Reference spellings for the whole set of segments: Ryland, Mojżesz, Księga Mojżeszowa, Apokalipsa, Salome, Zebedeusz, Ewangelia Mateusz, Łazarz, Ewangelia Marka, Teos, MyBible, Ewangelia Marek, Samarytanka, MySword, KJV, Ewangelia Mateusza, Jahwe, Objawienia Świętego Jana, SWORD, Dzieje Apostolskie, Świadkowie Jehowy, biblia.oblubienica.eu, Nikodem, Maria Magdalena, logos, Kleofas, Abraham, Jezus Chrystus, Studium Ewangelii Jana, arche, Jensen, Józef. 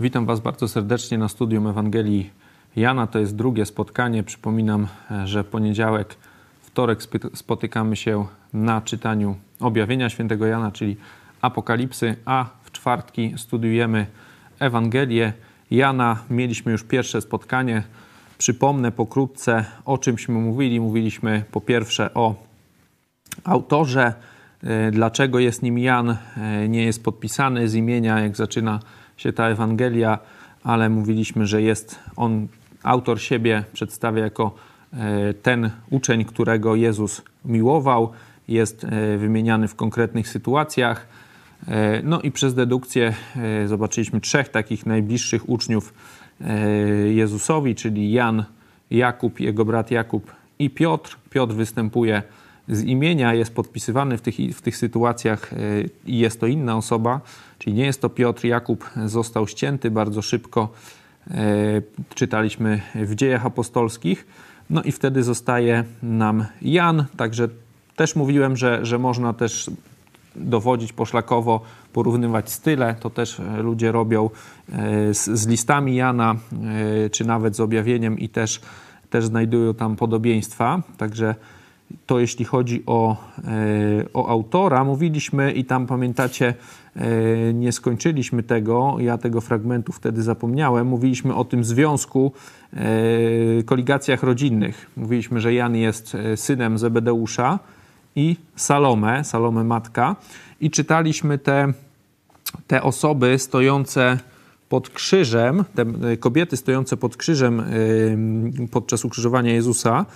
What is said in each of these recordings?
Witam Was bardzo serdecznie na Studium Ewangelii Jana. To jest drugie spotkanie. Przypominam, że poniedziałek, wtorek spotykamy się na czytaniu Objawienia Świętego Jana, czyli Apokalipsy, a w czwartki studiujemy Ewangelię Jana. Mieliśmy już pierwsze spotkanie. Przypomnę pokrótce, o czymśmy mówili. Mówiliśmy po pierwsze o autorze, dlaczego jest nim Jan, nie jest podpisany z imienia, jak zaczyna się ta Ewangelia, ale mówiliśmy, że jest on, autor siebie przedstawia jako ten uczeń, którego Jezus miłował, jest wymieniany w konkretnych sytuacjach. No i przez dedukcję zobaczyliśmy trzech takich najbliższych uczniów Jezusowi, czyli Jan, Jakub, jego brat Jakub i Piotr. Piotr występuje z imienia, jest podpisywany w tych sytuacjach i jest to inna osoba, czyli nie jest to Piotr. Jakub został ścięty bardzo szybko, czytaliśmy w Dziejach Apostolskich, no i wtedy zostaje nam Jan, także też mówiłem, że można też dowodzić poszlakowo, porównywać style, to też ludzie robią z listami Jana, czy nawet z objawieniem i też znajdują tam podobieństwa, także to jeśli chodzi o autora, mówiliśmy i tam pamiętacie, nie skończyliśmy tego, ja tego fragmentu wtedy zapomniałem, mówiliśmy o tym związku, koligacjach rodzinnych. Mówiliśmy, że Jan jest synem Zebedeusza i Salome matka i czytaliśmy te osoby stojące pod krzyżem, te kobiety stojące pod krzyżem podczas ukrzyżowania Jezusa.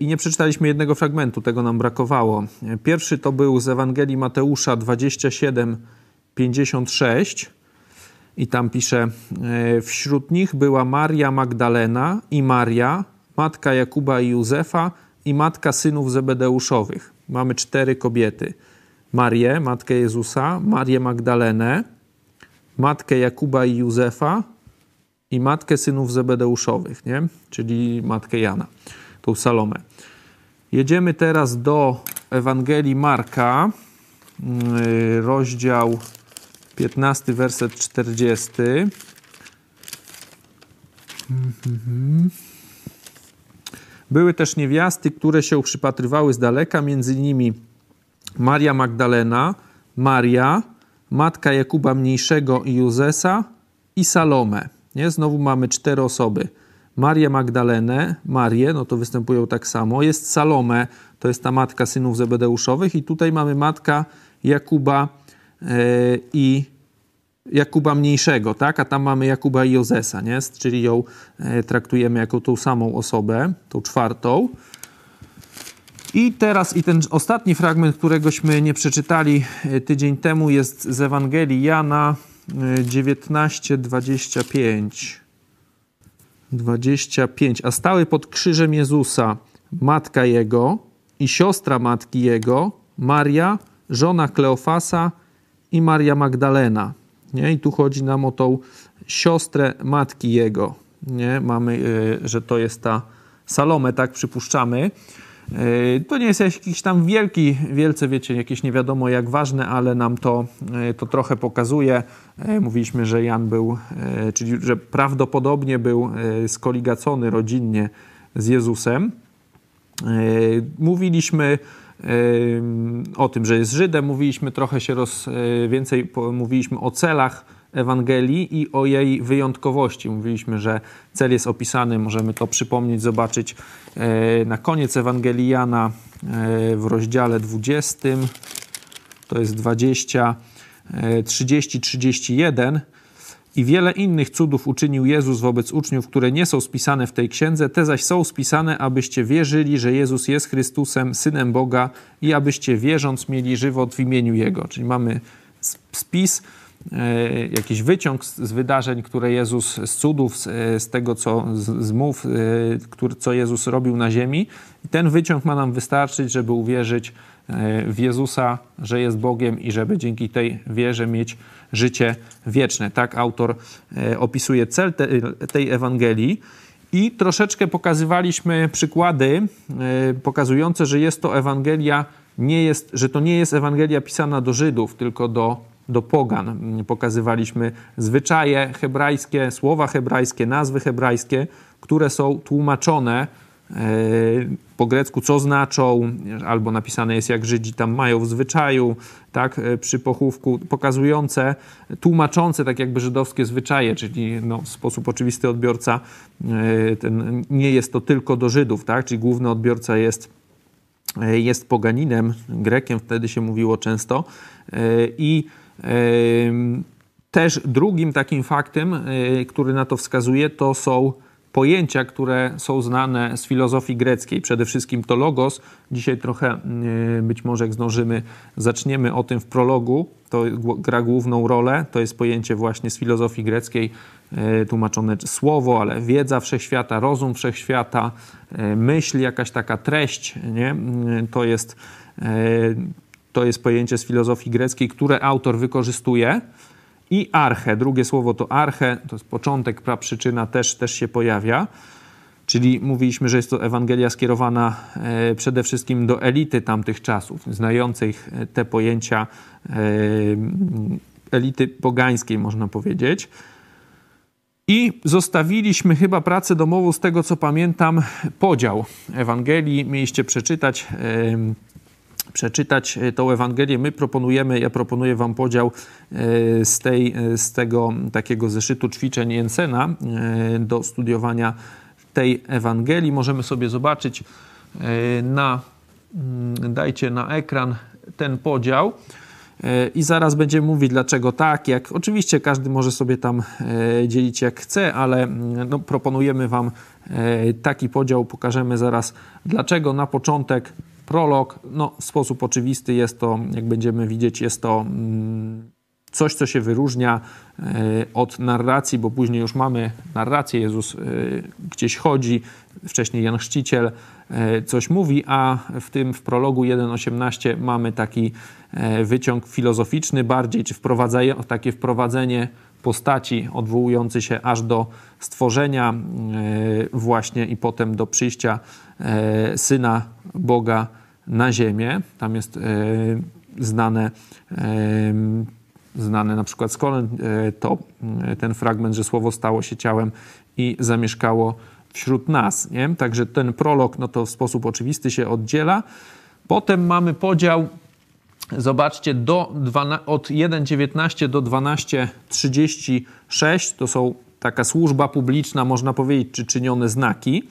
I nie przeczytaliśmy jednego fragmentu, tego nam brakowało. Pierwszy to był z Ewangelii Mateusza 27:56 i tam pisze: wśród nich była Maria Magdalena i Maria, matka Jakuba i Józefa i matka synów Zebedeuszowych. Mamy cztery kobiety. Marię, matkę Jezusa, Marię Magdalenę, matkę Jakuba i Józefa i matkę synów Zebedeuszowych, nie? Czyli matkę Jana, tą Salomę. Jedziemy teraz do Ewangelii Marka, rozdział 15, werset 40. Były też niewiasty, które się przypatrywały z daleka, między nimi Maria Magdalena, Maria, matka Jakuba Mniejszego i Józefa i Salome. Nie? Znowu mamy cztery osoby. Marię Magdalenę, Marię, no to występują tak samo. Jest Salome, to jest ta matka synów Zebedeuszowych i tutaj mamy matka Jakuba i Jakuba Mniejszego, tak? A tam mamy Jakuba i Jozesa, nie? Czyli ją traktujemy jako tą samą osobę, tą czwartą. I teraz, i ten ostatni fragment, któregośmy nie przeczytali tydzień temu, jest z Ewangelii Jana 19:25. A stały pod krzyżem Jezusa matka jego i siostra matki jego, Maria, żona Kleofasa i Maria Magdalena. Nie? I tu chodzi nam o tą siostrę matki jego. Nie? Mamy, że to jest ta Salome, tak przypuszczamy. To nie jest jakiś tam wielce, wiecie, jakieś nie wiadomo jak ważne, ale nam to trochę pokazuje. Mówiliśmy, że Jan był, czyli że prawdopodobnie był skoligacony rodzinnie z Jezusem. Mówiliśmy o tym, że jest Żydem, mówiliśmy trochę się więcej, mówiliśmy o celach Ewangelii i o jej wyjątkowości. Mówiliśmy, że cel jest opisany, możemy to przypomnieć, zobaczyć na koniec Ewangelii Jana w rozdziale 20, to jest 20, 30, 31. I wiele innych cudów uczynił Jezus wobec uczniów, które nie są spisane w tej księdze, te zaś są spisane, abyście wierzyli, że Jezus jest Chrystusem, Synem Boga i abyście wierząc mieli żywot w imieniu Jego. Czyli mamy spis, jakiś wyciąg z wydarzeń, które Jezus, z cudów, z tego, z mów, co Jezus robił na ziemi. I ten wyciąg ma nam wystarczyć, żeby uwierzyć w Jezusa, że jest Bogiem i żeby dzięki tej wierze mieć życie wieczne. Tak autor opisuje cel tej Ewangelii. I troszeczkę pokazywaliśmy przykłady pokazujące, że jest to Ewangelia, że to nie jest Ewangelia pisana do Żydów, tylko do do pogan. Pokazywaliśmy zwyczaje hebrajskie, słowa hebrajskie, nazwy hebrajskie, które są tłumaczone po grecku, co znaczą, albo napisane jest, jak Żydzi tam mają w zwyczaju, tak, przy pochówku, pokazujące, tłumaczące tak jakby żydowskie zwyczaje, czyli no, w sposób oczywisty odbiorca, ten, nie jest to tylko do Żydów, tak, czyli główny odbiorca jest poganinem, Grekiem wtedy się mówiło często. I też drugim takim faktem, który na to wskazuje, to są pojęcia, które są znane z filozofii greckiej. Przede wszystkim to logos. Dzisiaj trochę, być może jak zdążymy, zaczniemy o tym w prologu. To gra główną rolę. To jest pojęcie właśnie z filozofii greckiej, tłumaczone słowo, ale wiedza wszechświata, rozum wszechświata, myśl, jakaś taka treść, nie? To jest pojęcie z filozofii greckiej, które autor wykorzystuje. I arche, drugie słowo to arche, to jest początek, praprzyczyna, też się pojawia. Czyli mówiliśmy, że jest to Ewangelia skierowana przede wszystkim do elity tamtych czasów, znających te pojęcia elity pogańskiej, można powiedzieć. I zostawiliśmy chyba pracę domową, z tego co pamiętam, podział Ewangelii. Mieliście przeczytać tą Ewangelię. Ja proponuję wam podział z tego takiego zeszytu ćwiczeń Jensena do studiowania tej Ewangelii. Możemy sobie zobaczyć dajcie na ekran ten podział i zaraz będziemy mówić, dlaczego tak, jak. Oczywiście każdy może sobie tam dzielić jak chce, ale no, proponujemy wam taki podział. Pokażemy zaraz dlaczego. Na początek prolog, no w sposób oczywisty jest to, jak będziemy widzieć, jest to coś, co się wyróżnia od narracji, bo później już mamy narrację, Jezus gdzieś chodzi, wcześniej Jan Chrzciciel coś mówi, a w prologu 1.18 mamy taki wyciąg filozoficzny bardziej, czy takie wprowadzenie postaci odwołujący się aż do stworzenia właśnie i potem do przyjścia Syna Boga na ziemię. Tam jest znane na przykład z Kolan to ten fragment, że słowo stało się ciałem i zamieszkało wśród nas. Nie? Także ten prolog no to w sposób oczywisty się oddziela. Potem mamy podział, zobaczcie, od 1.19 do 12.36 to są taka służba publiczna, można powiedzieć, czy czynione znaki.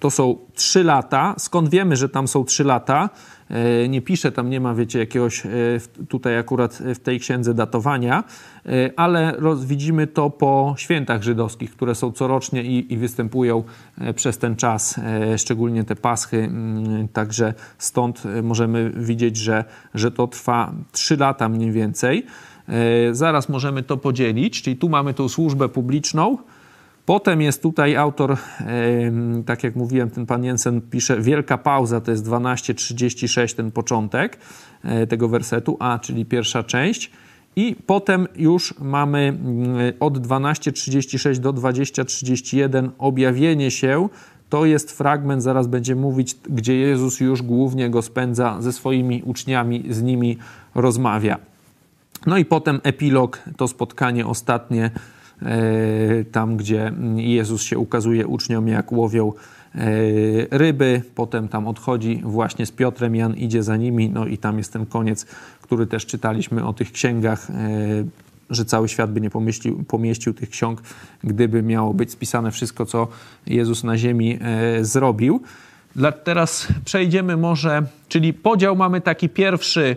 To są 3 lata. Skąd wiemy, że tam są 3 lata? Nie piszę, tam nie ma, wiecie, jakiegoś tutaj akurat w tej księdze datowania, ale widzimy to po świętach żydowskich, które są corocznie i występują przez ten czas, szczególnie te paschy. Także stąd możemy widzieć, że to trwa 3 lata mniej więcej. Zaraz możemy to podzielić, czyli tu mamy tą służbę publiczną. Potem jest tutaj autor, tak jak mówiłem, ten pan Jensen pisze, wielka pauza, to jest 12.36, ten początek tego wersetu A, czyli pierwsza część. I potem już mamy od 12.36 do 20.31 objawienie się. To jest fragment, zaraz będzie mówić, gdzie Jezus już głównie go spędza ze swoimi uczniami, z nimi rozmawia. No i potem epilog, to spotkanie ostatnie, tam gdzie Jezus się ukazuje uczniom, jak łowią ryby, potem tam odchodzi właśnie z Piotrem, Jan idzie za nimi, no i tam jest ten koniec, który też czytaliśmy o tych księgach, że cały świat by nie pomieścił tych ksiąg, gdyby miało być spisane wszystko, co Jezus na ziemi zrobił. Teraz przejdziemy może, czyli podział mamy taki pierwszy,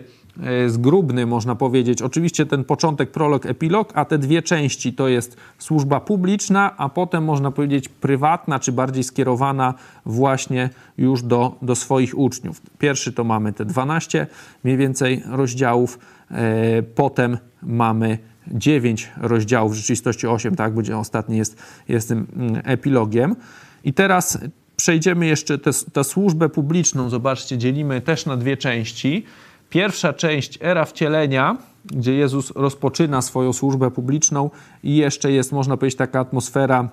zgrubny, można powiedzieć. Oczywiście ten początek, prolog, epilog, a te 2 części to jest służba publiczna, a potem można powiedzieć prywatna, czy bardziej skierowana właśnie już do swoich uczniów. Pierwszy to mamy te 12 mniej więcej rozdziałów, potem mamy 9 rozdziałów, w rzeczywistości 8, tak, bo ostatni jest tym epilogiem. I teraz przejdziemy jeszcze tę służbę publiczną, zobaczcie, dzielimy też na 2 części. Pierwsza część, era wcielenia, gdzie Jezus rozpoczyna swoją służbę publiczną i jeszcze jest, można powiedzieć, taka atmosfera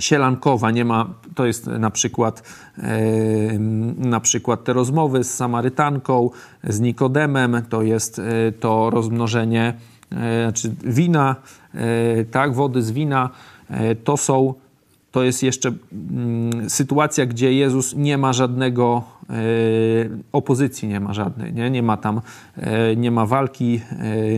sielankowa, nie ma, to jest na przykład te rozmowy z Samarytanką, z Nikodemem, to jest to rozmnożenie znaczy wina, tak, wody z wina, to jest jeszcze sytuacja, gdzie Jezus nie ma żadnego opozycji, nie ma żadnej, nie ma tam, nie ma walki,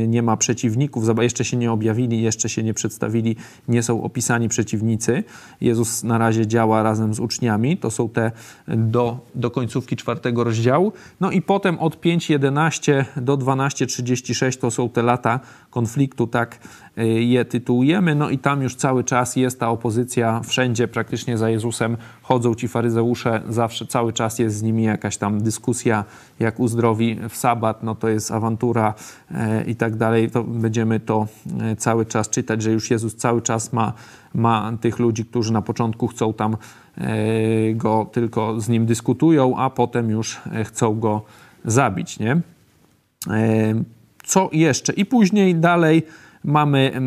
nie ma przeciwników, jeszcze się nie objawili, jeszcze się nie przedstawili, nie są opisani przeciwnicy. Jezus na razie działa razem z uczniami, to są te do końcówki 4 rozdziału. No i potem od 5:11 do 12:36 to są te lata konfliktu, tak je tytułujemy, no i tam już cały czas jest ta opozycja, wszędzie praktycznie za Jezusem chodzą ci faryzeusze, zawsze cały czas jest z nimi jakaś tam dyskusja, jak uzdrowi w sabat, no to jest awantura i tak dalej. To będziemy to cały czas czytać, że już Jezus cały czas ma tych ludzi, którzy na początku chcą tam go, tylko z nim dyskutują, a potem już chcą go zabić, nie? Co jeszcze? I później dalej mamy...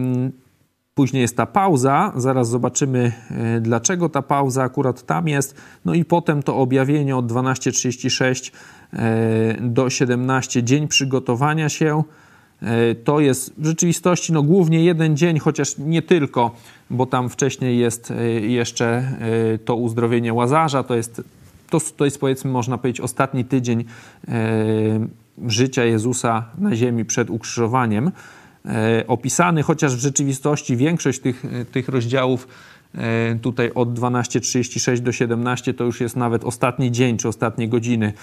Później jest ta pauza, zaraz zobaczymy, dlaczego ta pauza akurat tam jest. No i potem to objawienie od 12:36 do 17, dzień przygotowania się. To jest w rzeczywistości no, głównie jeden dzień, chociaż nie tylko, bo tam wcześniej jest jeszcze to uzdrowienie Łazarza. To jest powiedzmy, można powiedzieć, ostatni tydzień życia Jezusa na ziemi przed ukrzyżowaniem opisany, chociaż w rzeczywistości większość tych rozdziałów tutaj od 12:36 do 17 to już jest nawet ostatni dzień czy ostatnie godziny,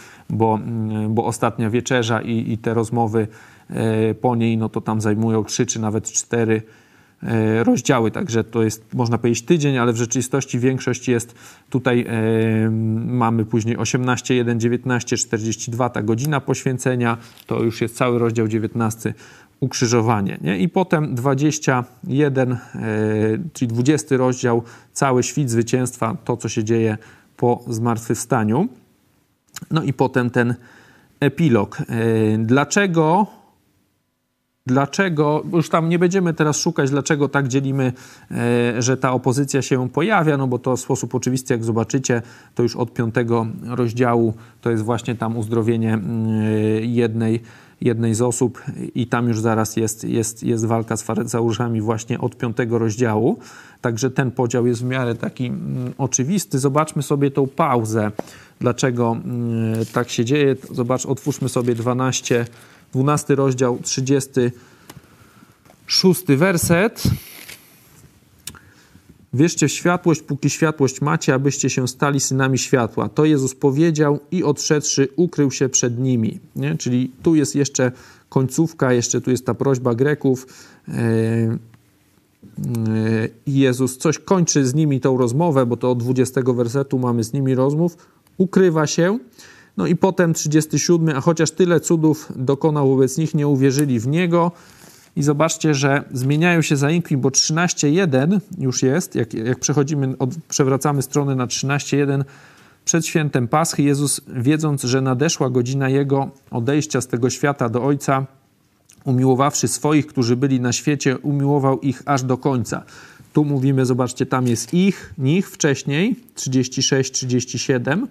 bo ostatnia wieczerza i te rozmowy po niej, no to tam zajmują 3 czy nawet 4 rozdziały, także to jest, można powiedzieć, tydzień, ale w rzeczywistości większość jest tutaj, mamy później 18:1, 19:42, ta godzina poświęcenia, to już jest cały rozdział 19, ukrzyżowanie, nie? I potem 21, czyli 20 rozdział, cały świt zwycięstwa, to co się dzieje po zmartwychwstaniu. No i potem ten epilog. Dlaczego, już tam nie będziemy teraz szukać, dlaczego tak dzielimy, że ta opozycja się pojawia, no bo to w sposób oczywisty, jak zobaczycie, to już od 5 rozdziału to jest właśnie tam uzdrowienie jednej z osób i tam już zaraz jest walka z faryzeuszami właśnie od 5 rozdziału. Także ten podział jest w miarę taki oczywisty. Zobaczmy sobie tą pauzę. Dlaczego tak się dzieje? Zobacz, otwórzmy sobie 12 rozdział, 36 werset. Wierzcie w światłość, póki światłość macie, abyście się stali synami światła. To Jezus powiedział i odszedłszy, ukrył się przed nimi. Nie? Czyli tu jest jeszcze końcówka, jeszcze tu jest ta prośba Greków. Jezus coś kończy z nimi tą rozmowę, bo to od 20 wersetu mamy z nimi rozmów. Ukrywa się. No i potem 37, a chociaż tyle cudów dokonał wobec nich, nie uwierzyli w Niego. I zobaczcie, że zmieniają się zaimki, bo 13:1 już jest, jak przechodzimy, przewracamy strony na 13:1. Przed świętem Paschy Jezus, wiedząc, że nadeszła godzina Jego odejścia z tego świata do Ojca, umiłowawszy swoich, którzy byli na świecie, umiłował ich aż do końca. Tu mówimy, zobaczcie, tam jest nich wcześniej, 36, 37,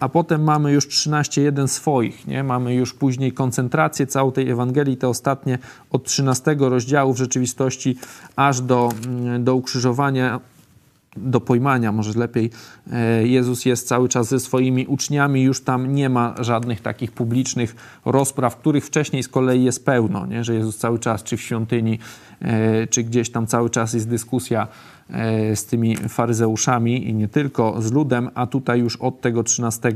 a potem mamy już 13:1 swoich, nie? Mamy już później koncentrację całej tej Ewangelii, te ostatnie od 13 rozdziału w rzeczywistości aż do ukrzyżowania, do pojmania, może lepiej. Jezus jest cały czas ze swoimi uczniami, już tam nie ma żadnych takich publicznych rozpraw, których wcześniej z kolei jest pełno, nie? Że Jezus cały czas, czy w świątyni, czy gdzieś tam cały czas jest dyskusja z tymi faryzeuszami i nie tylko z ludem, a tutaj już od tego 13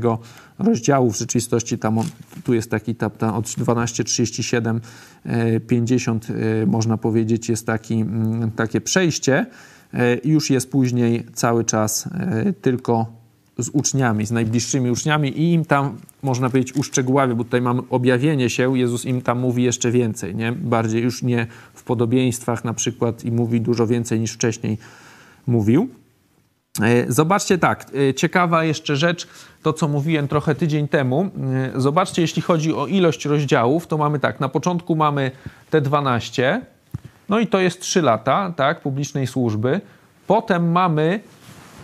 rozdziału w rzeczywistości tam tu jest taki tam od 12:37 50 można powiedzieć jest takie przejście. Już jest później cały czas tylko z uczniami, z najbliższymi uczniami i im tam, można powiedzieć, uszczegóławia, bo tutaj mamy objawienie się, Jezus im tam mówi jeszcze więcej, nie? Bardziej już nie w podobieństwach na przykład i mówi dużo więcej niż wcześniej mówił. Zobaczcie tak, ciekawa jeszcze rzecz, to co mówiłem trochę tydzień temu. Zobaczcie, jeśli chodzi o ilość rozdziałów, to mamy tak, na początku mamy te 12, no i to jest 3 lata, tak, publicznej służby. Potem mamy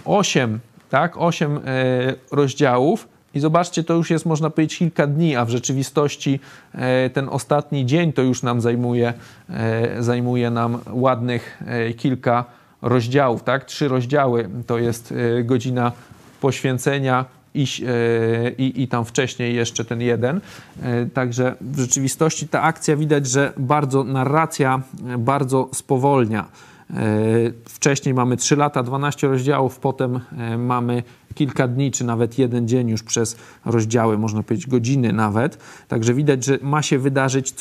8, tak? 8 rozdziałów i zobaczcie, to już jest, można powiedzieć, kilka dni, a w rzeczywistości ten ostatni dzień to już nam zajmuje nam ładnych kilka rozdziałów, tak? 3 rozdziały to jest godzina poświęcenia i tam wcześniej jeszcze ten jeden. Także w rzeczywistości ta akcja widać, że narracja bardzo spowolnia. Wcześniej mamy 3 lata, 12 rozdziałów, potem mamy kilka dni, czy nawet jeden dzień już przez rozdziały, można powiedzieć godziny nawet. Także widać, że ma się wydarzyć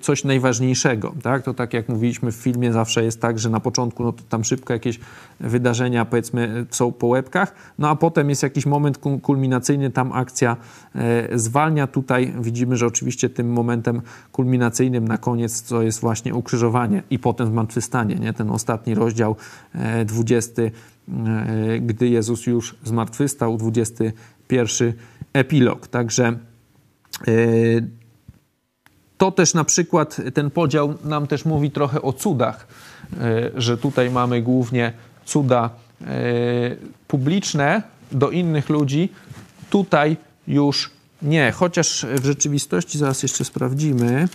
coś najważniejszego. Tak? To tak jak mówiliśmy w filmie, zawsze jest tak, że na początku no to tam szybko jakieś wydarzenia, powiedzmy, są po łebkach, no a potem jest jakiś moment kulminacyjny, tam akcja zwalnia. Tutaj widzimy, że oczywiście tym momentem kulminacyjnym na koniec to jest właśnie ukrzyżowanie i potem zmartwychwstanie, nie? Ten ostatni rozdział 20, gdy Jezus już zmartwychwstał, 21 epilog. Także to też na przykład ten podział nam też mówi trochę o cudach, że tutaj mamy głównie cuda publiczne do innych ludzi, tutaj już nie. Chociaż w rzeczywistości, zaraz jeszcze sprawdzimy,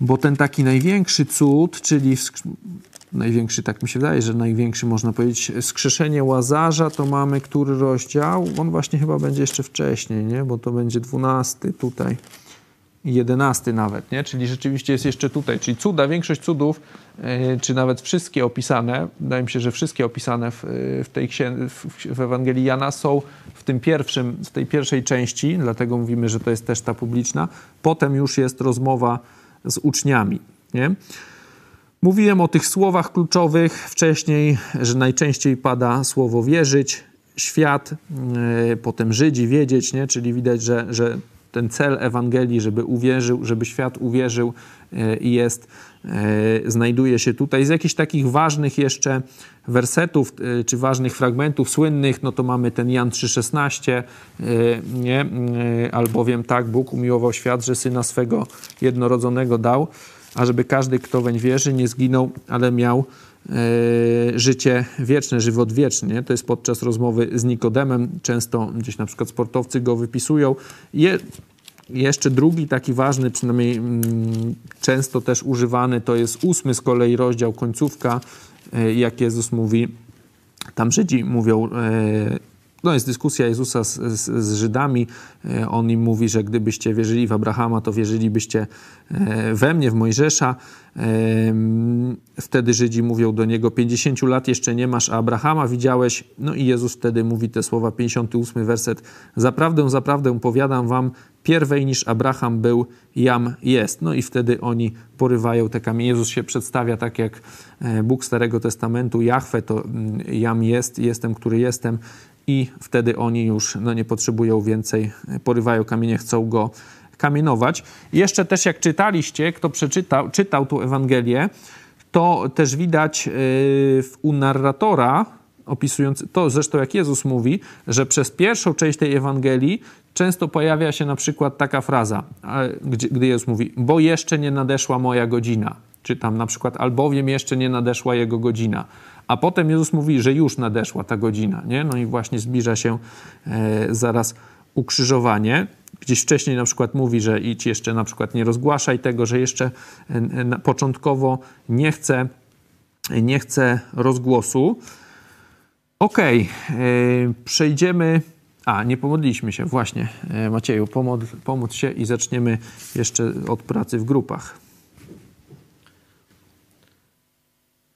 bo ten taki największy cud, czyli największy, tak mi się wydaje, że największy, można powiedzieć, skrzeszenie Łazarza, to mamy który rozdział? On właśnie chyba będzie jeszcze wcześniej, nie? Bo to będzie 12 tutaj, 11 nawet, nie? Czyli rzeczywiście jest jeszcze tutaj. Czyli cuda, większość cudów, czy nawet wszystkie opisane, wydaje mi się, że wszystkie opisane w Ewangelii Jana są w tej pierwszej części, dlatego mówimy, że to jest też ta publiczna. Potem już jest rozmowa z uczniami, nie? Mówiłem o tych słowach kluczowych wcześniej, że najczęściej pada słowo wierzyć, świat, potem Żydzi, wiedzieć, nie? Czyli widać, że ten cel Ewangelii, żeby uwierzył, żeby świat uwierzył, znajduje się tutaj. Z jakichś takich ważnych jeszcze wersetów, czy ważnych fragmentów słynnych, no to mamy ten Jan 3,16, nie? Albowiem tak Bóg umiłował świat, że Syna swego jednorodzonego dał, ażeby każdy, kto weń wierzy, nie zginął, ale miał życie wieczne, żywot wieczny. Nie? To jest podczas rozmowy z Nikodemem. Często gdzieś na przykład sportowcy go wypisują. Jeszcze drugi taki ważny, przynajmniej często też używany, to jest 8 z kolei rozdział, końcówka, jak Jezus mówi, tam Żydzi mówią, no jest dyskusja Jezusa z Żydami. On im mówi, że gdybyście wierzyli w Abrahama, to wierzylibyście we mnie, w Mojżesza. Wtedy Żydzi mówią do niego, 50 lat jeszcze nie masz, a Abrahama widziałeś. No i Jezus wtedy mówi te słowa, 58 werset. Zaprawdę, zaprawdę powiadam wam, pierwej niż Abraham był, jam jest. No i wtedy oni porywają te kamienie. Jezus się przedstawia tak jak Bóg Starego Testamentu, Jahwe, to jam jest, jestem, który jestem. I wtedy oni już nie potrzebują więcej, porywają kamienie, chcą go kamienować. Jeszcze też jak czytaliście, kto czytał tą Ewangelię, to też widać u narratora, opisujący to zresztą jak Jezus mówi, że przez pierwszą część tej Ewangelii często pojawia się na przykład taka fraza, gdy Jezus mówi, bo jeszcze nie nadeszła moja godzina. Czy tam na przykład, albowiem jeszcze nie nadeszła jego godzina. A potem Jezus mówi, że już nadeszła ta godzina, nie? No i właśnie zbliża się zaraz ukrzyżowanie. Gdzieś wcześniej na przykład mówi, że idź jeszcze na przykład nie rozgłaszaj tego, że jeszcze początkowo nie chce rozgłosu. Okej, przejdziemy... A, nie pomodliśmy się, właśnie. Macieju, pomódl się i zaczniemy jeszcze od pracy w grupach.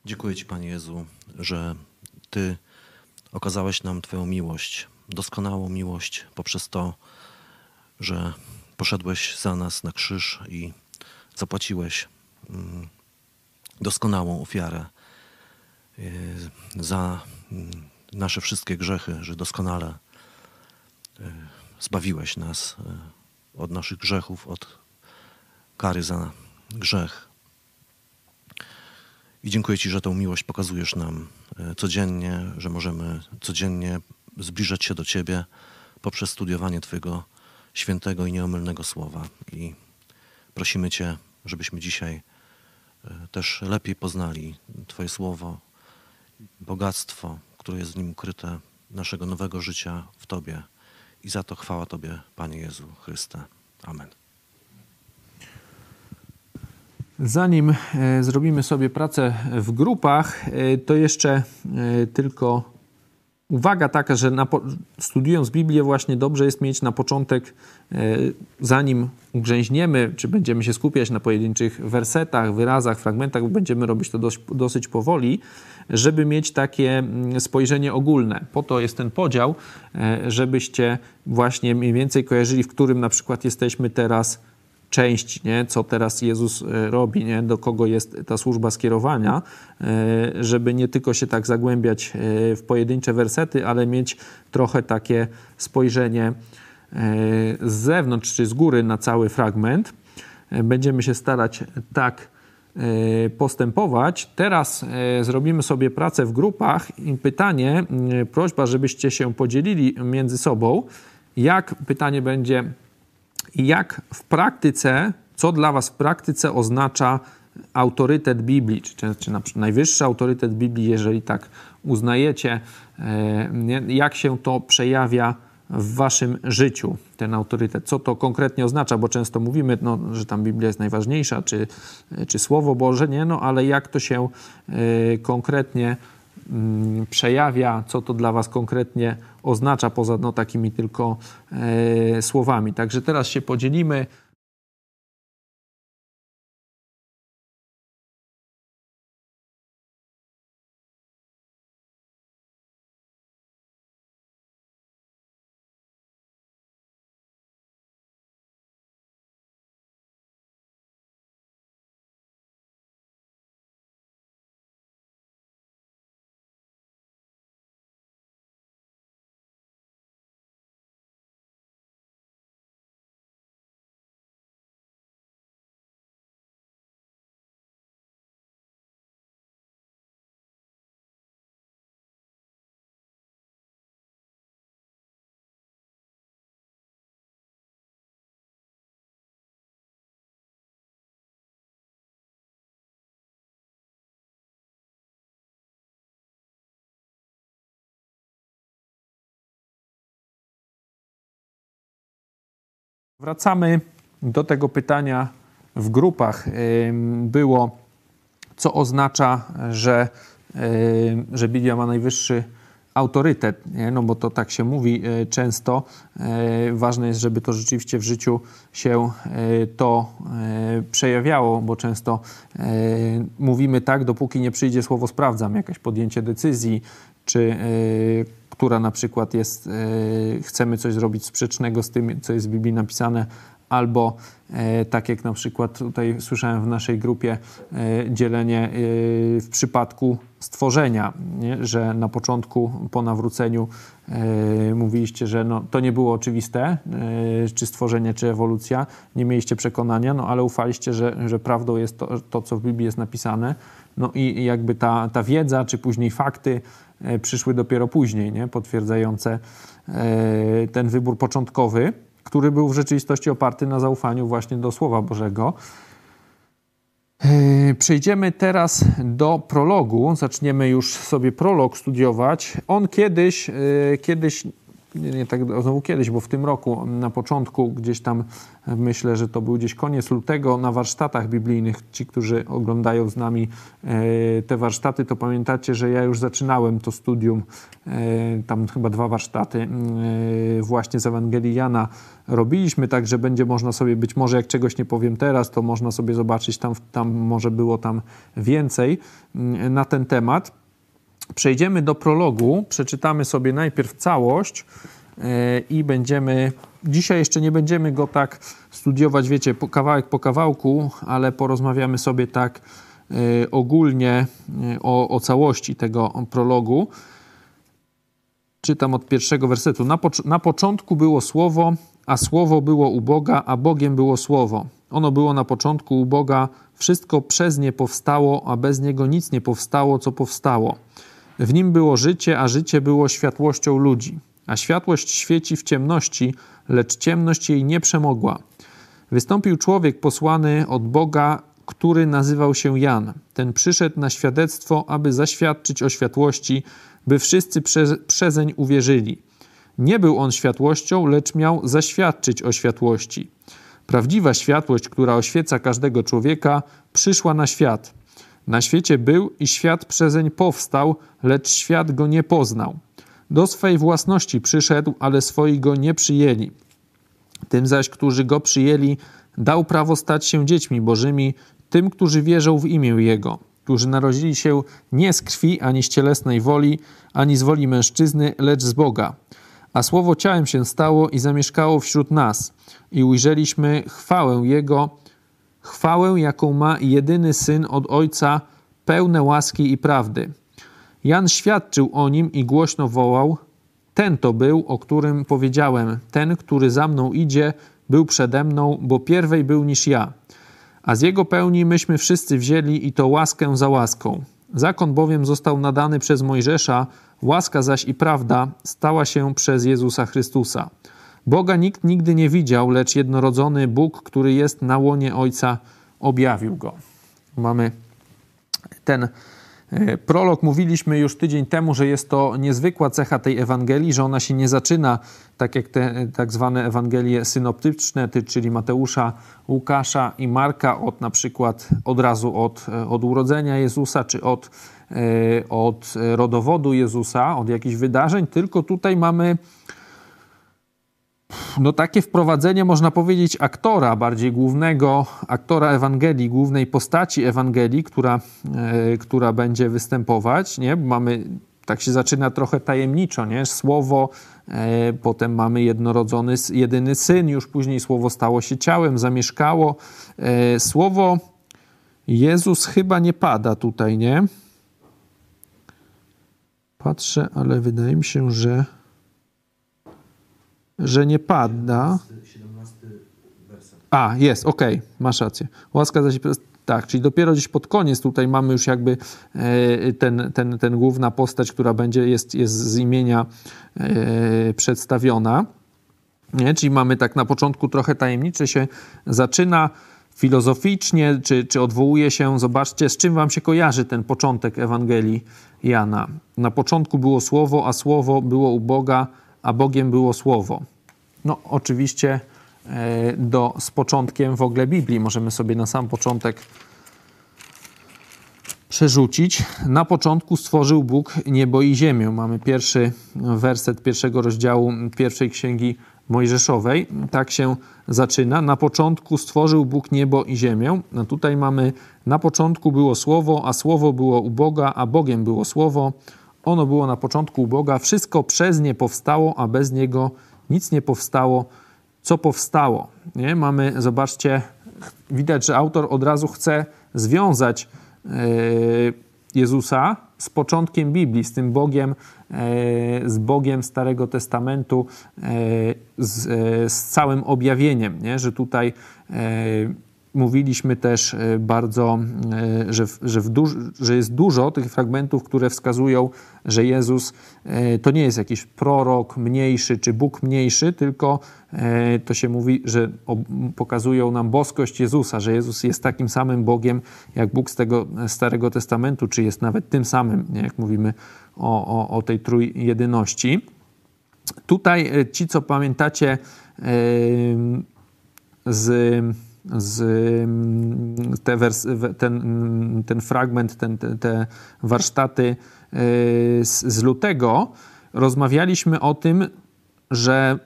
Dziękuję Ci, Panie Jezu, że Ty okazałeś nam Twoją miłość, doskonałą miłość poprzez to, że poszedłeś za nas na krzyż i zapłaciłeś doskonałą ofiarę za nasze wszystkie grzechy, że doskonale zbawiłeś nas od naszych grzechów, od kary za grzech. I dziękuję Ci, że tą miłość pokazujesz nam codziennie, że możemy codziennie zbliżać się do Ciebie poprzez studiowanie Twojego świętego i nieomylnego słowa. I prosimy Cię, żebyśmy dzisiaj też lepiej poznali Twoje słowo bogactwo, które jest w nim ukryte, naszego nowego życia w Tobie. I za to chwała Tobie, Panie Jezu Chryste. Amen. Zanim zrobimy sobie pracę w grupach, to jeszcze tylko uwaga taka, że studiując Biblię właśnie dobrze jest mieć na początek, zanim ugrzęźniemy, czy będziemy się skupiać na pojedynczych wersetach, wyrazach, fragmentach, bo będziemy robić to dosyć powoli, żeby mieć takie spojrzenie ogólne. Po to jest ten podział, żebyście właśnie mniej więcej kojarzyli, w którym na przykład jesteśmy teraz część, nie? Co teraz Jezus robi, nie? Do kogo jest ta służba skierowania, żeby nie tylko się tak zagłębiać w pojedyncze wersety, ale mieć trochę takie spojrzenie z zewnątrz czy z góry na cały fragment. Będziemy się starać tak postępować. Teraz zrobimy sobie pracę w grupach i pytanie, prośba, żebyście się podzielili między sobą. Pytanie będzie... Jak w praktyce, co dla Was w praktyce oznacza autorytet Biblii, czy na przykład najwyższy autorytet Biblii, jeżeli tak uznajecie, jak się to przejawia w Waszym życiu, ten autorytet, co to konkretnie oznacza, bo często mówimy, że tam Biblia jest najważniejsza, czy Słowo Boże, ale jak to się konkretnie przejawia, co to dla Was konkretnie oznacza, poza takimi tylko słowami. Także teraz się podzielimy. Wracamy do tego pytania w grupach. Było, co oznacza, że Biblia ma najwyższy autorytet, bo to tak się mówi często. Ważne jest, żeby to rzeczywiście w życiu się to przejawiało, bo często mówimy tak, dopóki nie przyjdzie słowo sprawdzam, jakieś podjęcie decyzji, czy która na przykład jest, chcemy coś zrobić sprzecznego z tym, co jest w Biblii napisane, albo tak jak na przykład tutaj słyszałem w naszej grupie dzielenie w przypadku stworzenia, że na początku po nawróceniu mówiliście, że to nie było oczywiste, czy stworzenie, czy ewolucja, nie mieliście przekonania, ale ufaliście, że prawdą jest to, co w Biblii jest napisane. I jakby ta wiedza, czy później fakty przyszły dopiero później, potwierdzające ten wybór początkowy, który był w rzeczywistości oparty na zaufaniu właśnie do Słowa Bożego. Przejdziemy teraz do prologu. Zaczniemy już sobie prolog studiować. On kiedyś, nie tak znowu kiedyś, bo w tym roku na początku gdzieś tam, myślę, że to był gdzieś koniec lutego, na warsztatach biblijnych, ci, którzy oglądają z nami te warsztaty, to pamiętacie, że ja już zaczynałem to studium, tam chyba 2 warsztaty właśnie z Ewangelii Jana robiliśmy, także będzie można sobie, być może jak czegoś nie powiem teraz, to można sobie zobaczyć, tam może było tam więcej na ten temat. Przejdziemy do prologu, przeczytamy sobie najpierw całość i będziemy... Dzisiaj jeszcze nie będziemy go tak studiować, wiecie, kawałek po kawałku, ale porozmawiamy sobie tak ogólnie o całości tego prologu. Czytam od 1 wersetu. Na początku było Słowo, a Słowo było u Boga, a Bogiem było Słowo. Ono było na początku u Boga, wszystko przez nie powstało, a bez niego nic nie powstało, co powstało. W nim było życie, a życie było światłością ludzi. A światłość świeci w ciemności, lecz ciemność jej nie przemogła. Wystąpił człowiek posłany od Boga, który nazywał się Jan. Ten przyszedł na świadectwo, aby zaświadczyć o światłości, by wszyscy przezeń uwierzyli. Nie był on światłością, lecz miał zaświadczyć o światłości. Prawdziwa światłość, która oświeca każdego człowieka, przyszła na świat. Na świecie był i świat przezeń powstał, lecz świat go nie poznał. Do swej własności przyszedł, ale swoi go nie przyjęli. Tym zaś, którzy go przyjęli, dał prawo stać się dziećmi bożymi, tym, którzy wierzą w imię Jego, którzy narodzili się nie z krwi, ani z cielesnej woli, ani z woli mężczyzny, lecz z Boga. A Słowo ciałem się stało i zamieszkało wśród nas. I ujrzeliśmy chwałę Jego, chwałę, jaką ma jedyny Syn od Ojca, pełne łaski i prawdy. Jan świadczył o Nim i głośno wołał: Ten to był, o którym powiedziałem, ten, który za mną idzie, był przede mną, bo pierwej był niż ja. A z Jego pełni myśmy wszyscy wzięli i to łaskę za łaską. Zakon bowiem został nadany przez Mojżesza, łaska zaś i prawda stała się przez Jezusa Chrystusa. Boga nikt nigdy nie widział, lecz jednorodzony Bóg, który jest na łonie Ojca, objawił Go. Mamy ten prolog. Mówiliśmy już tydzień temu, że jest to niezwykła cecha tej Ewangelii, że ona się nie zaczyna tak jak te tak zwane Ewangelie synoptyczne, czyli Mateusza, Łukasza i Marka, od na przykład od razu od urodzenia Jezusa, czy od rodowodu Jezusa, od jakichś wydarzeń, tylko tutaj mamy no takie wprowadzenie, można powiedzieć, aktora bardziej głównego, aktora Ewangelii, głównej postaci Ewangelii, która będzie występować, nie? Mamy, tak się zaczyna trochę tajemniczo, nie? Słowo, potem mamy jednorodzony, jedyny Syn, już później Słowo stało się ciałem, zamieszkało. Słowo Jezus chyba nie pada tutaj, nie? Patrzę, ale wydaje mi się, że nie pada. 17 werset. A, jest, okej, masz rację. Łaska zaś... Tak, czyli dopiero gdzieś pod koniec tutaj mamy już jakby ten główna postać, która będzie, jest z imienia przedstawiona. Nie? Czyli mamy tak na początku trochę tajemnicze się zaczyna filozoficznie, czy odwołuje się, zobaczcie, z czym wam się kojarzy ten początek Ewangelii Jana. Na początku było Słowo, a Słowo było u Boga, a Bogiem było Słowo. No oczywiście z początkiem w ogóle Biblii. Możemy sobie na sam początek przerzucić. Na początku stworzył Bóg niebo i ziemię. Mamy pierwszy werset pierwszego rozdziału pierwszej Księgi Mojżeszowej. Tak się zaczyna. Na początku stworzył Bóg niebo i ziemię. No tutaj mamy: na początku było Słowo, a Słowo było u Boga, a Bogiem było Słowo. Ono było na początku u Boga, wszystko przez nie powstało, a bez niego nic nie powstało, co powstało. Nie? Mamy, zobaczcie, widać, że autor od razu chce związać Jezusa z początkiem Biblii, z tym Bogiem, z Bogiem Starego Testamentu, z całym objawieniem, nie? Że tutaj mówiliśmy też bardzo, że jest dużo tych fragmentów, które wskazują, że Jezus to nie jest jakiś prorok mniejszy czy Bóg mniejszy, tylko to się mówi, że pokazują nam boskość Jezusa, że Jezus jest takim samym Bogiem jak Bóg z tego Starego Testamentu, czy jest nawet tym samym, jak mówimy o tej trójjedyności. Tutaj ci, co pamiętacie ten fragment, te warsztaty z lutego, rozmawialiśmy o tym, że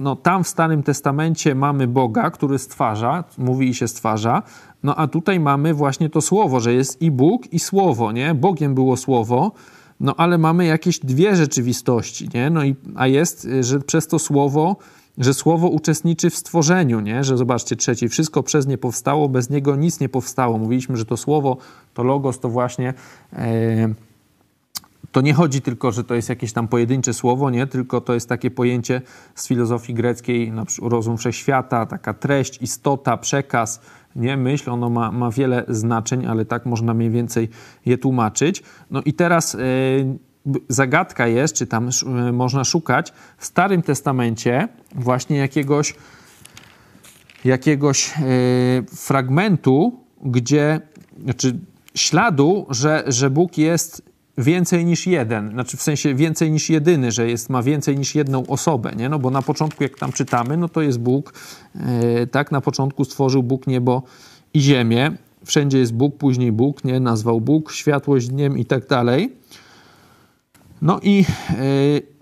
no, tam w Starym Testamencie mamy Boga, który stwarza, mówi i się stwarza, no a tutaj mamy właśnie to Słowo, że jest i Bóg, i Słowo, nie? Bogiem było Słowo, no ale mamy jakieś dwie rzeczywistości, nie? No i, a jest, że przez to Słowo, że Słowo uczestniczy w stworzeniu, nie? Że zobaczcie, trzeci, wszystko przez nie powstało, bez niego nic nie powstało. Mówiliśmy, że to Słowo, to Logos, to właśnie, to nie chodzi tylko, że to jest jakieś tam pojedyncze słowo, nie? Tylko to jest takie pojęcie z filozofii greckiej, na przykład rozum wszechświata, taka treść, istota, przekaz, nie? Myśl, ono ma wiele znaczeń, ale tak można mniej więcej je tłumaczyć. No i teraz zagadka jest, czy tam można szukać w Starym Testamencie właśnie jakiegoś fragmentu gdzie, znaczy śladu, że Bóg jest więcej niż jeden, znaczy w sensie więcej niż jedyny, że jest, ma więcej niż jedną osobę, nie? No bo na początku, jak tam czytamy, no to jest Bóg, tak, na początku stworzył Bóg niebo i ziemię, wszędzie jest Bóg, później Bóg, nie? Nazwał Bóg światłość dniem i tak dalej. No i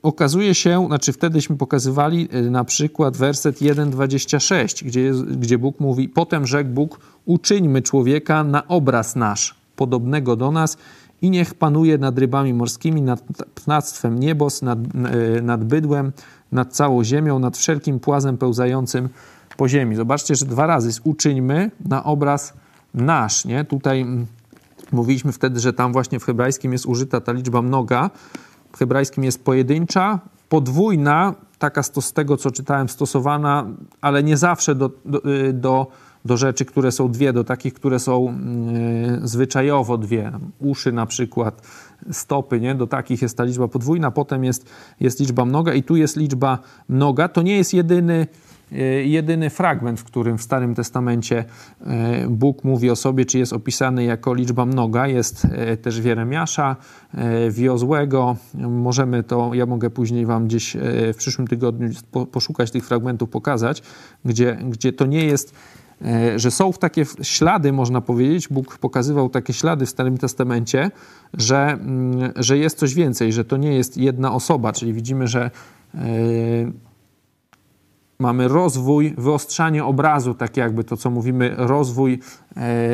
okazuje się, znaczy wtedyśmy pokazywali na przykład werset 1,26, gdzie Bóg mówi: potem rzekł Bóg, uczyńmy człowieka na obraz nasz, podobnego do nas, i niech panuje nad rybami morskimi, nad ptactwem niebos, nad bydłem, nad całą ziemią, nad wszelkim płazem pełzającym po ziemi. Zobaczcie, że dwa razy jest uczyńmy na obraz nasz, nie? Tutaj mówiliśmy wtedy, że tam właśnie w hebrajskim jest użyta ta liczba mnoga. W hebrajskim jest pojedyncza, podwójna, taka z tego, co czytałem, stosowana, ale nie zawsze do rzeczy, które są dwie, do takich, które są zwyczajowo dwie. Uszy na przykład, stopy, nie? Do takich jest ta liczba podwójna, potem jest liczba mnoga i tu jest liczba mnoga. To nie jest jedyny fragment, w którym w Starym Testamencie Bóg mówi o sobie, czy jest opisany jako liczba mnoga. Jest też w Jeremiasza, w Jozłego. Ja mogę później wam gdzieś w przyszłym tygodniu poszukać tych fragmentów, pokazać, gdzie to nie jest, że są takie ślady, można powiedzieć, Bóg pokazywał takie ślady w Starym Testamencie, że jest coś więcej, że to nie jest jedna osoba, czyli widzimy, że mamy rozwój, wyostrzanie obrazu, tak jakby to, co mówimy,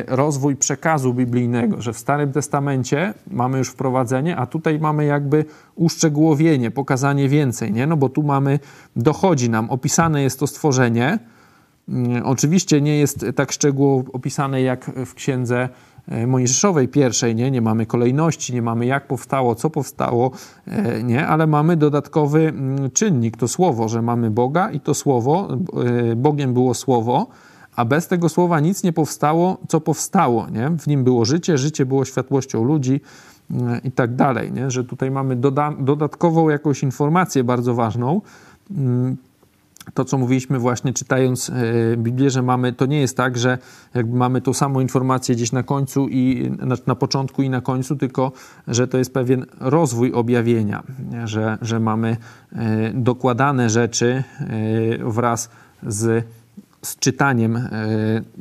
rozwój przekazu biblijnego, że w Starym Testamencie mamy już wprowadzenie, a tutaj mamy jakby uszczegółowienie, pokazanie więcej, nie? No bo tu dochodzi nam, opisane jest to stworzenie. Oczywiście nie jest tak szczegółowo opisane jak w Księdze Mojżeszowej pierwszej, nie? Nie mamy kolejności, nie mamy jak powstało, co powstało, nie? Ale mamy dodatkowy czynnik, to słowo, że mamy Boga i to słowo, Bogiem było słowo, a bez tego słowa nic nie powstało, co powstało, nie? W nim było życie, życie było światłością ludzi i tak dalej, nie? Że tutaj mamy dodatkową jakąś informację bardzo ważną. To, co mówiliśmy właśnie czytając Biblię, że mamy, to nie jest tak, że jakby mamy tą samą informację gdzieś na końcu i na początku i na końcu, tylko że to jest pewien rozwój objawienia, że mamy dokładane rzeczy wraz z czytaniem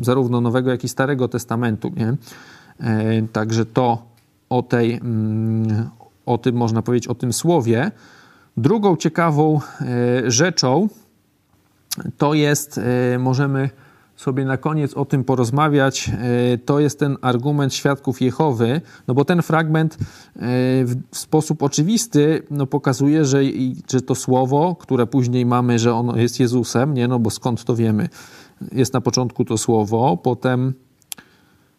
zarówno Nowego, jak i Starego Testamentu, nie? Także to o tym można powiedzieć, o tym słowie. Drugą ciekawą rzeczą to jest, możemy sobie na koniec o tym porozmawiać, to jest ten argument Świadków Jehowy, no bo ten fragment w sposób oczywisty no pokazuje, że to słowo, które później mamy, że ono jest Jezusem, nie? No bo skąd to wiemy? Jest na początku to słowo, potem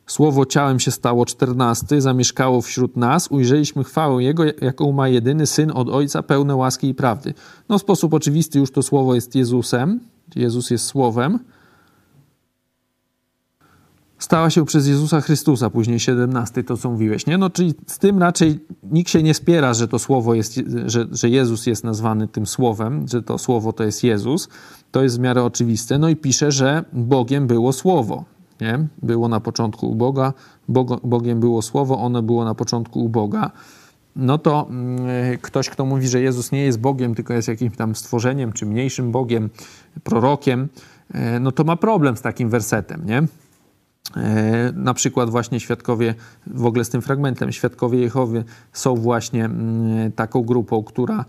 słowo ciałem się stało, 14, zamieszkało wśród nas, ujrzeliśmy chwałę Jego, jaką ma jedyny Syn od Ojca, pełne łaski i prawdy. No w sposób oczywisty już to słowo jest Jezusem, Jezus jest słowem. Stała się przez Jezusa Chrystusa, później 17, to co mówiłeś, nie? No czyli z tym raczej nikt się nie spiera, że to słowo jest, że Jezus jest nazwany tym słowem, że to słowo to jest Jezus, to jest w miarę oczywiste. No i pisze, że Bogiem było słowo. Nie? Było na początku u Boga, Bogiem było słowo, ono było na początku u Boga. No to ktoś, kto mówi, że Jezus nie jest Bogiem, tylko jest jakimś tam stworzeniem, czy mniejszym Bogiem, prorokiem, no to ma problem z takim wersetem, nie? Na przykład właśnie świadkowie, w ogóle z tym fragmentem, świadkowie Jehowy są właśnie taką grupą, która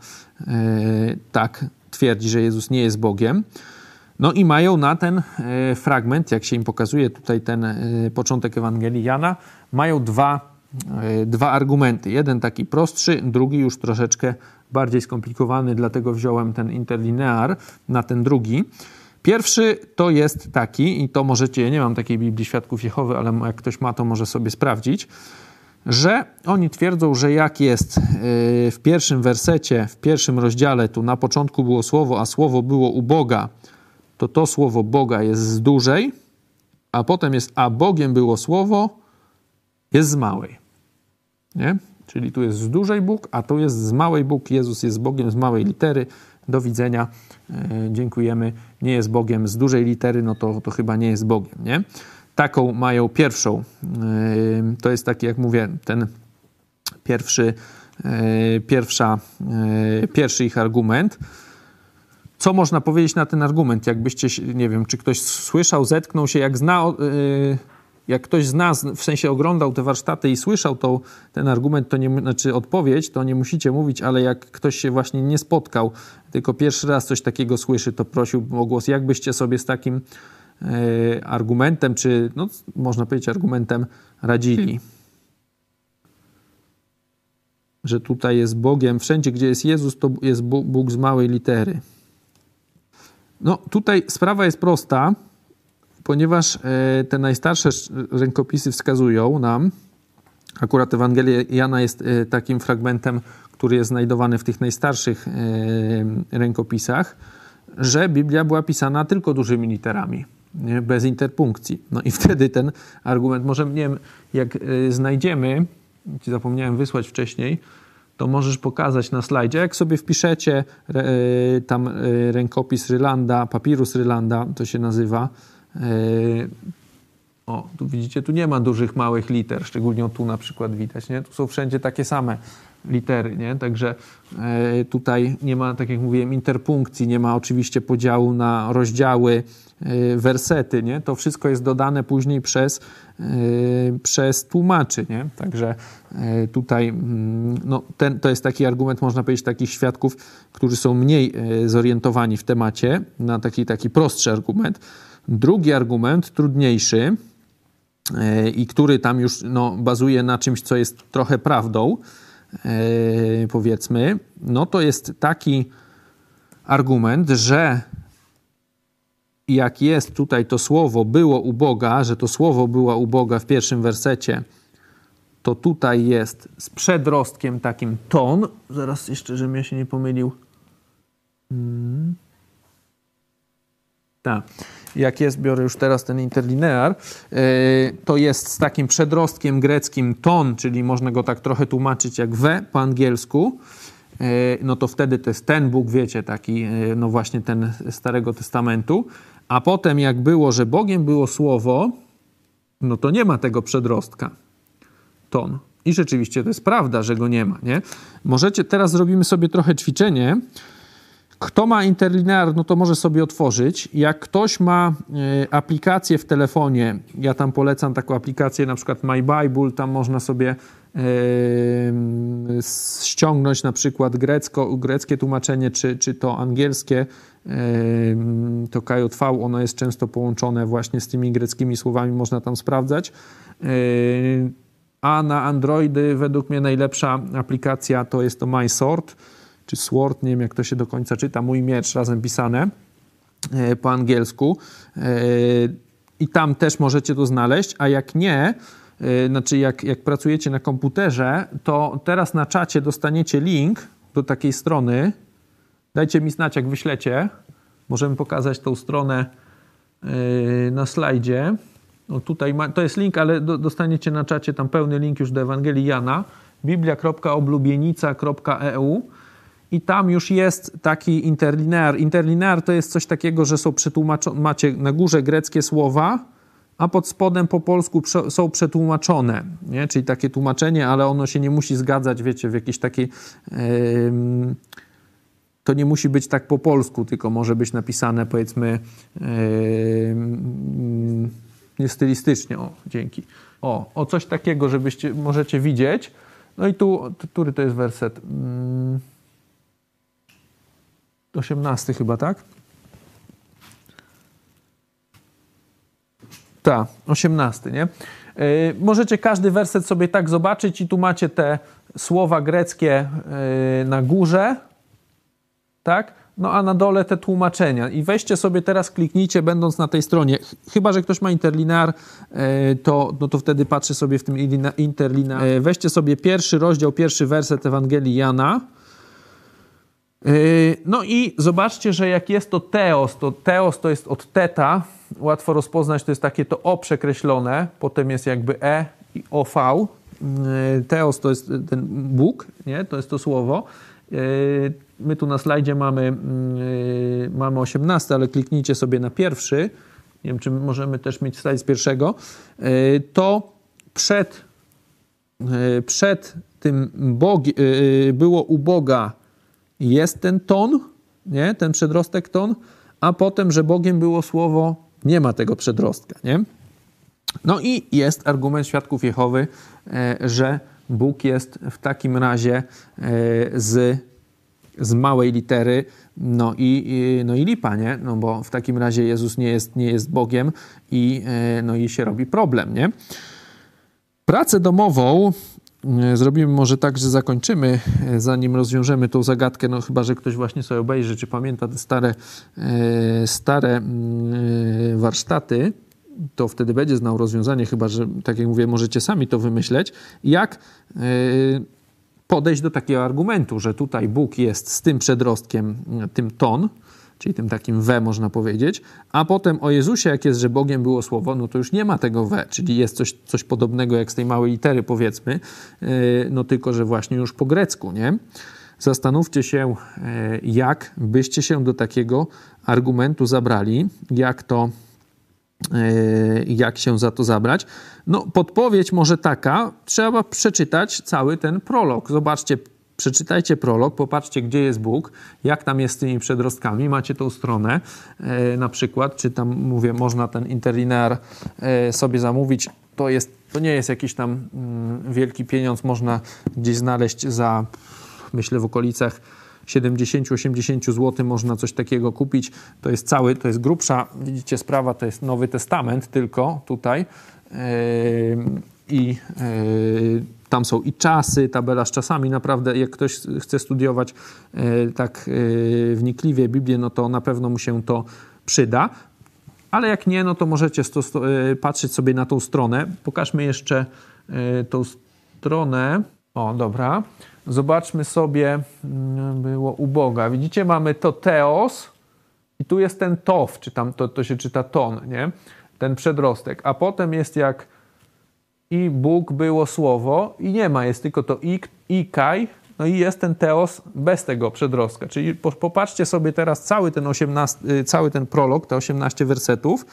tak twierdzi, że Jezus nie jest Bogiem. No i mają na ten fragment, jak się im pokazuje tutaj ten początek Ewangelii Jana, mają dwa argumenty. Jeden taki prostszy, drugi już troszeczkę bardziej skomplikowany, dlatego wziąłem ten interlinear na ten drugi. Pierwszy to jest taki, i to możecie, ja nie mam takiej Biblii Świadków Jehowy, ale jak ktoś ma, to może sobie sprawdzić, że oni twierdzą, że jak jest w pierwszym wersecie, w pierwszym rozdziale, tu na początku było słowo, a słowo było u Boga, to słowo Boga jest z dużej, a potem jest, a Bogiem było słowo, jest z małej. Nie? Czyli tu jest z dużej Bóg, a tu jest z małej Bóg. Jezus jest Bogiem z małej litery. Do widzenia. Dziękujemy. Nie jest Bogiem z dużej litery, no to chyba nie jest Bogiem. Nie? taką mają pierwszą. To jest taki, jak mówię, ten pierwszy ich argument. Co można powiedzieć na ten argument? Jakbyście, nie wiem, czy ktoś słyszał, zetknął się, jak ktoś zna, w sensie oglądał te warsztaty i słyszał ten argument, to nie, znaczy odpowiedź, to nie musicie mówić, ale jak ktoś się właśnie nie spotkał, tylko pierwszy raz coś takiego słyszy, to prosiłbym o głos. Jakbyście sobie z takim argumentem, czy no, można powiedzieć argumentem, radzili? Że tutaj jest Bogiem, wszędzie gdzie jest Jezus, to jest Bóg z małej litery. No tutaj sprawa jest prosta, ponieważ te najstarsze rękopisy wskazują nam, akurat Ewangelia Jana jest takim fragmentem, który jest znajdowany w tych najstarszych rękopisach, że Biblia była pisana tylko dużymi literami, nie? Bez interpunkcji. No i wtedy ten argument, może nie wiem, jak znajdziemy, ci zapomniałem wysłać wcześniej, to możesz pokazać na slajdzie. Jak sobie wpiszecie tam rękopis Rylanda, papirus Rylanda, to się nazywa. O, tu widzicie, tu nie ma dużych, małych liter, szczególnie tu na przykład widać, nie? Tu są wszędzie takie same litery, nie? Także tutaj nie ma, tak jak mówiłem, interpunkcji, nie ma oczywiście podziału na rozdziały, wersety, nie? To wszystko jest dodane później przez tłumaczy, nie? Także tutaj no, to jest taki argument, można powiedzieć, takich świadków, którzy są mniej zorientowani w temacie, na taki prostszy argument. Drugi argument, trudniejszy i który tam już no, bazuje na czymś, co jest trochę prawdą, powiedzmy, no to jest taki argument, że jak jest tutaj to słowo było u Boga, że to słowo była u Boga w pierwszym wersecie, to tutaj jest z przedrostkiem takim ton. Zaraz jeszcze, żebym ja się nie pomylił. Tak. Jak jest, biorę już teraz ten interlinear, to jest z takim przedrostkiem greckim ton, czyli można go tak trochę tłumaczyć jak we po angielsku. No to wtedy to jest ten Bóg, wiecie, taki, no właśnie ten Starego Testamentu. A potem jak było, że Bogiem było słowo, no to nie ma tego przedrostka ton. I rzeczywiście to jest prawda, że go nie ma, nie? Możecie, teraz zrobimy sobie trochę ćwiczenie. Kto ma interlinear, no to może sobie otworzyć. Jak ktoś ma aplikację w telefonie, ja tam polecam taką aplikację, na przykład MyBible, tam można sobie ściągnąć na przykład greckie tłumaczenie, czy to angielskie, to KJV, ono jest często połączone właśnie z tymi greckimi słowami, można tam sprawdzać. A na Androidy według mnie najlepsza aplikacja to jest to MySword, czy SWORD, nie wiem jak to się do końca czyta, mój miecz razem pisane po angielsku i tam też możecie to znaleźć, a jak nie, znaczy jak pracujecie na komputerze, to teraz na czacie dostaniecie link do takiej strony, dajcie mi znać jak wyślecie, możemy pokazać tą stronę na slajdzie, no tutaj to jest link, ale dostaniecie na czacie tam pełny link już do Ewangelii Jana, biblia.oblubienica.eu. I tam już jest taki interlinear. Interlinear to jest coś takiego, że są przetłumaczone, macie na górze greckie słowa, a pod spodem po polsku są przetłumaczone, nie? Czyli takie tłumaczenie, ale ono się nie musi zgadzać, wiecie, w jakiejś takiej... To nie musi być tak po polsku, tylko może być napisane, powiedzmy, niestylistycznie. O, dzięki. O coś takiego, żebyście możecie widzieć. No i tu, który to jest werset? 18 chyba, tak? Tak, 18, nie? Możecie każdy werset sobie tak zobaczyć i tu macie te słowa greckie na górze, tak? No a na dole te tłumaczenia. I weźcie sobie teraz, kliknijcie, będąc na tej stronie. Chyba że ktoś ma interlinear, to, no to wtedy patrzy sobie w tym interlinear. Weźcie sobie pierwszy rozdział, pierwszy werset Ewangelii Jana. No i zobaczcie, że jak jest to teos to jest od teta, łatwo rozpoznać, to jest takie to o przekreślone, potem jest jakby e i o v, teos to jest ten Bóg, nie? To jest to słowo, my tu na slajdzie mamy 18, ale kliknijcie sobie na pierwszy nie wiem, czy możemy też mieć slajd z pierwszego, to przed tym Bogiem było u Boga jest ten ton, nie? Ten przedrostek ton, a potem, że Bogiem było słowo, nie ma tego przedrostka, nie? No i jest argument Świadków Jehowy, że Bóg jest w takim razie z małej litery, no i lipa, nie? No bo w takim razie Jezus nie jest Bogiem i no i się robi problem, nie? Pracę domową zrobimy może tak, że zakończymy, zanim rozwiążemy tą zagadkę, no chyba, że ktoś właśnie sobie obejrzy, czy pamięta te stare warsztaty, to wtedy będzie znał rozwiązanie, chyba, że tak jak mówię, możecie sami to wymyśleć, jak podejść do takiego argumentu, że tutaj Bóg jest z tym przedrostkiem, tym ton, czyli tym takim we, można powiedzieć, a potem o Jezusie, jak jest, że Bogiem było słowo, no to już nie ma tego we, czyli jest coś podobnego jak z tej małej litery, powiedzmy, no tylko, że właśnie już po grecku, nie? Zastanówcie się, jak byście się do takiego argumentu zabrali, jak się za to zabrać. No, podpowiedź może taka, trzeba przeczytać cały ten prolog. Zobaczcie, przeczytajcie prolog, popatrzcie, gdzie jest Bóg, jak tam jest z tymi przedrostkami, macie tą stronę na przykład, czy tam, mówię, można ten interlinear sobie zamówić, to nie jest jakiś tam wielki pieniądz, można gdzieś znaleźć za, myślę, w okolicach 70-80 zł można coś takiego kupić. To jest grubsza, widzicie, sprawa, to jest Nowy Testament tylko tutaj. Tam są i czasy, tabela z czasami. Naprawdę, jak ktoś chce studiować tak wnikliwie Biblię, no to na pewno mu się to przyda. Ale jak nie, no to możecie patrzeć sobie na tą stronę. Pokażmy jeszcze tą stronę. O, dobra. Zobaczmy sobie, było u Boga. Widzicie, mamy to Teos i tu jest ten Tow, czy tam to się czyta ton, nie? Ten przedrostek. A potem jest jak i Bóg było słowo i nie ma, jest tylko to i kaj, no i jest ten Teos bez tego przedrostka. Czyli popatrzcie sobie teraz cały ten prolog, te 18 wersetów.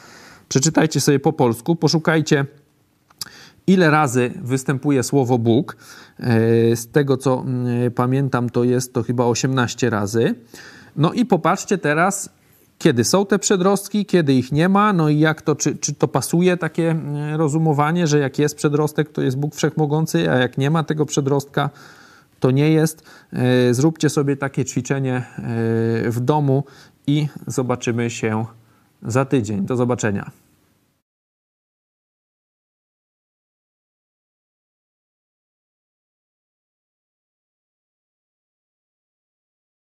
Przeczytajcie sobie po polsku, poszukajcie, ile razy występuje słowo Bóg. Z tego, co pamiętam, to jest to chyba 18 razy. No i popatrzcie teraz, kiedy są te przedrostki, kiedy ich nie ma, no i jak to, czy to pasuje takie rozumowanie, że jak jest przedrostek, to jest Bóg Wszechmogący, a jak nie ma tego przedrostka, to nie jest. Zróbcie sobie takie ćwiczenie w domu i zobaczymy się za tydzień. Do zobaczenia.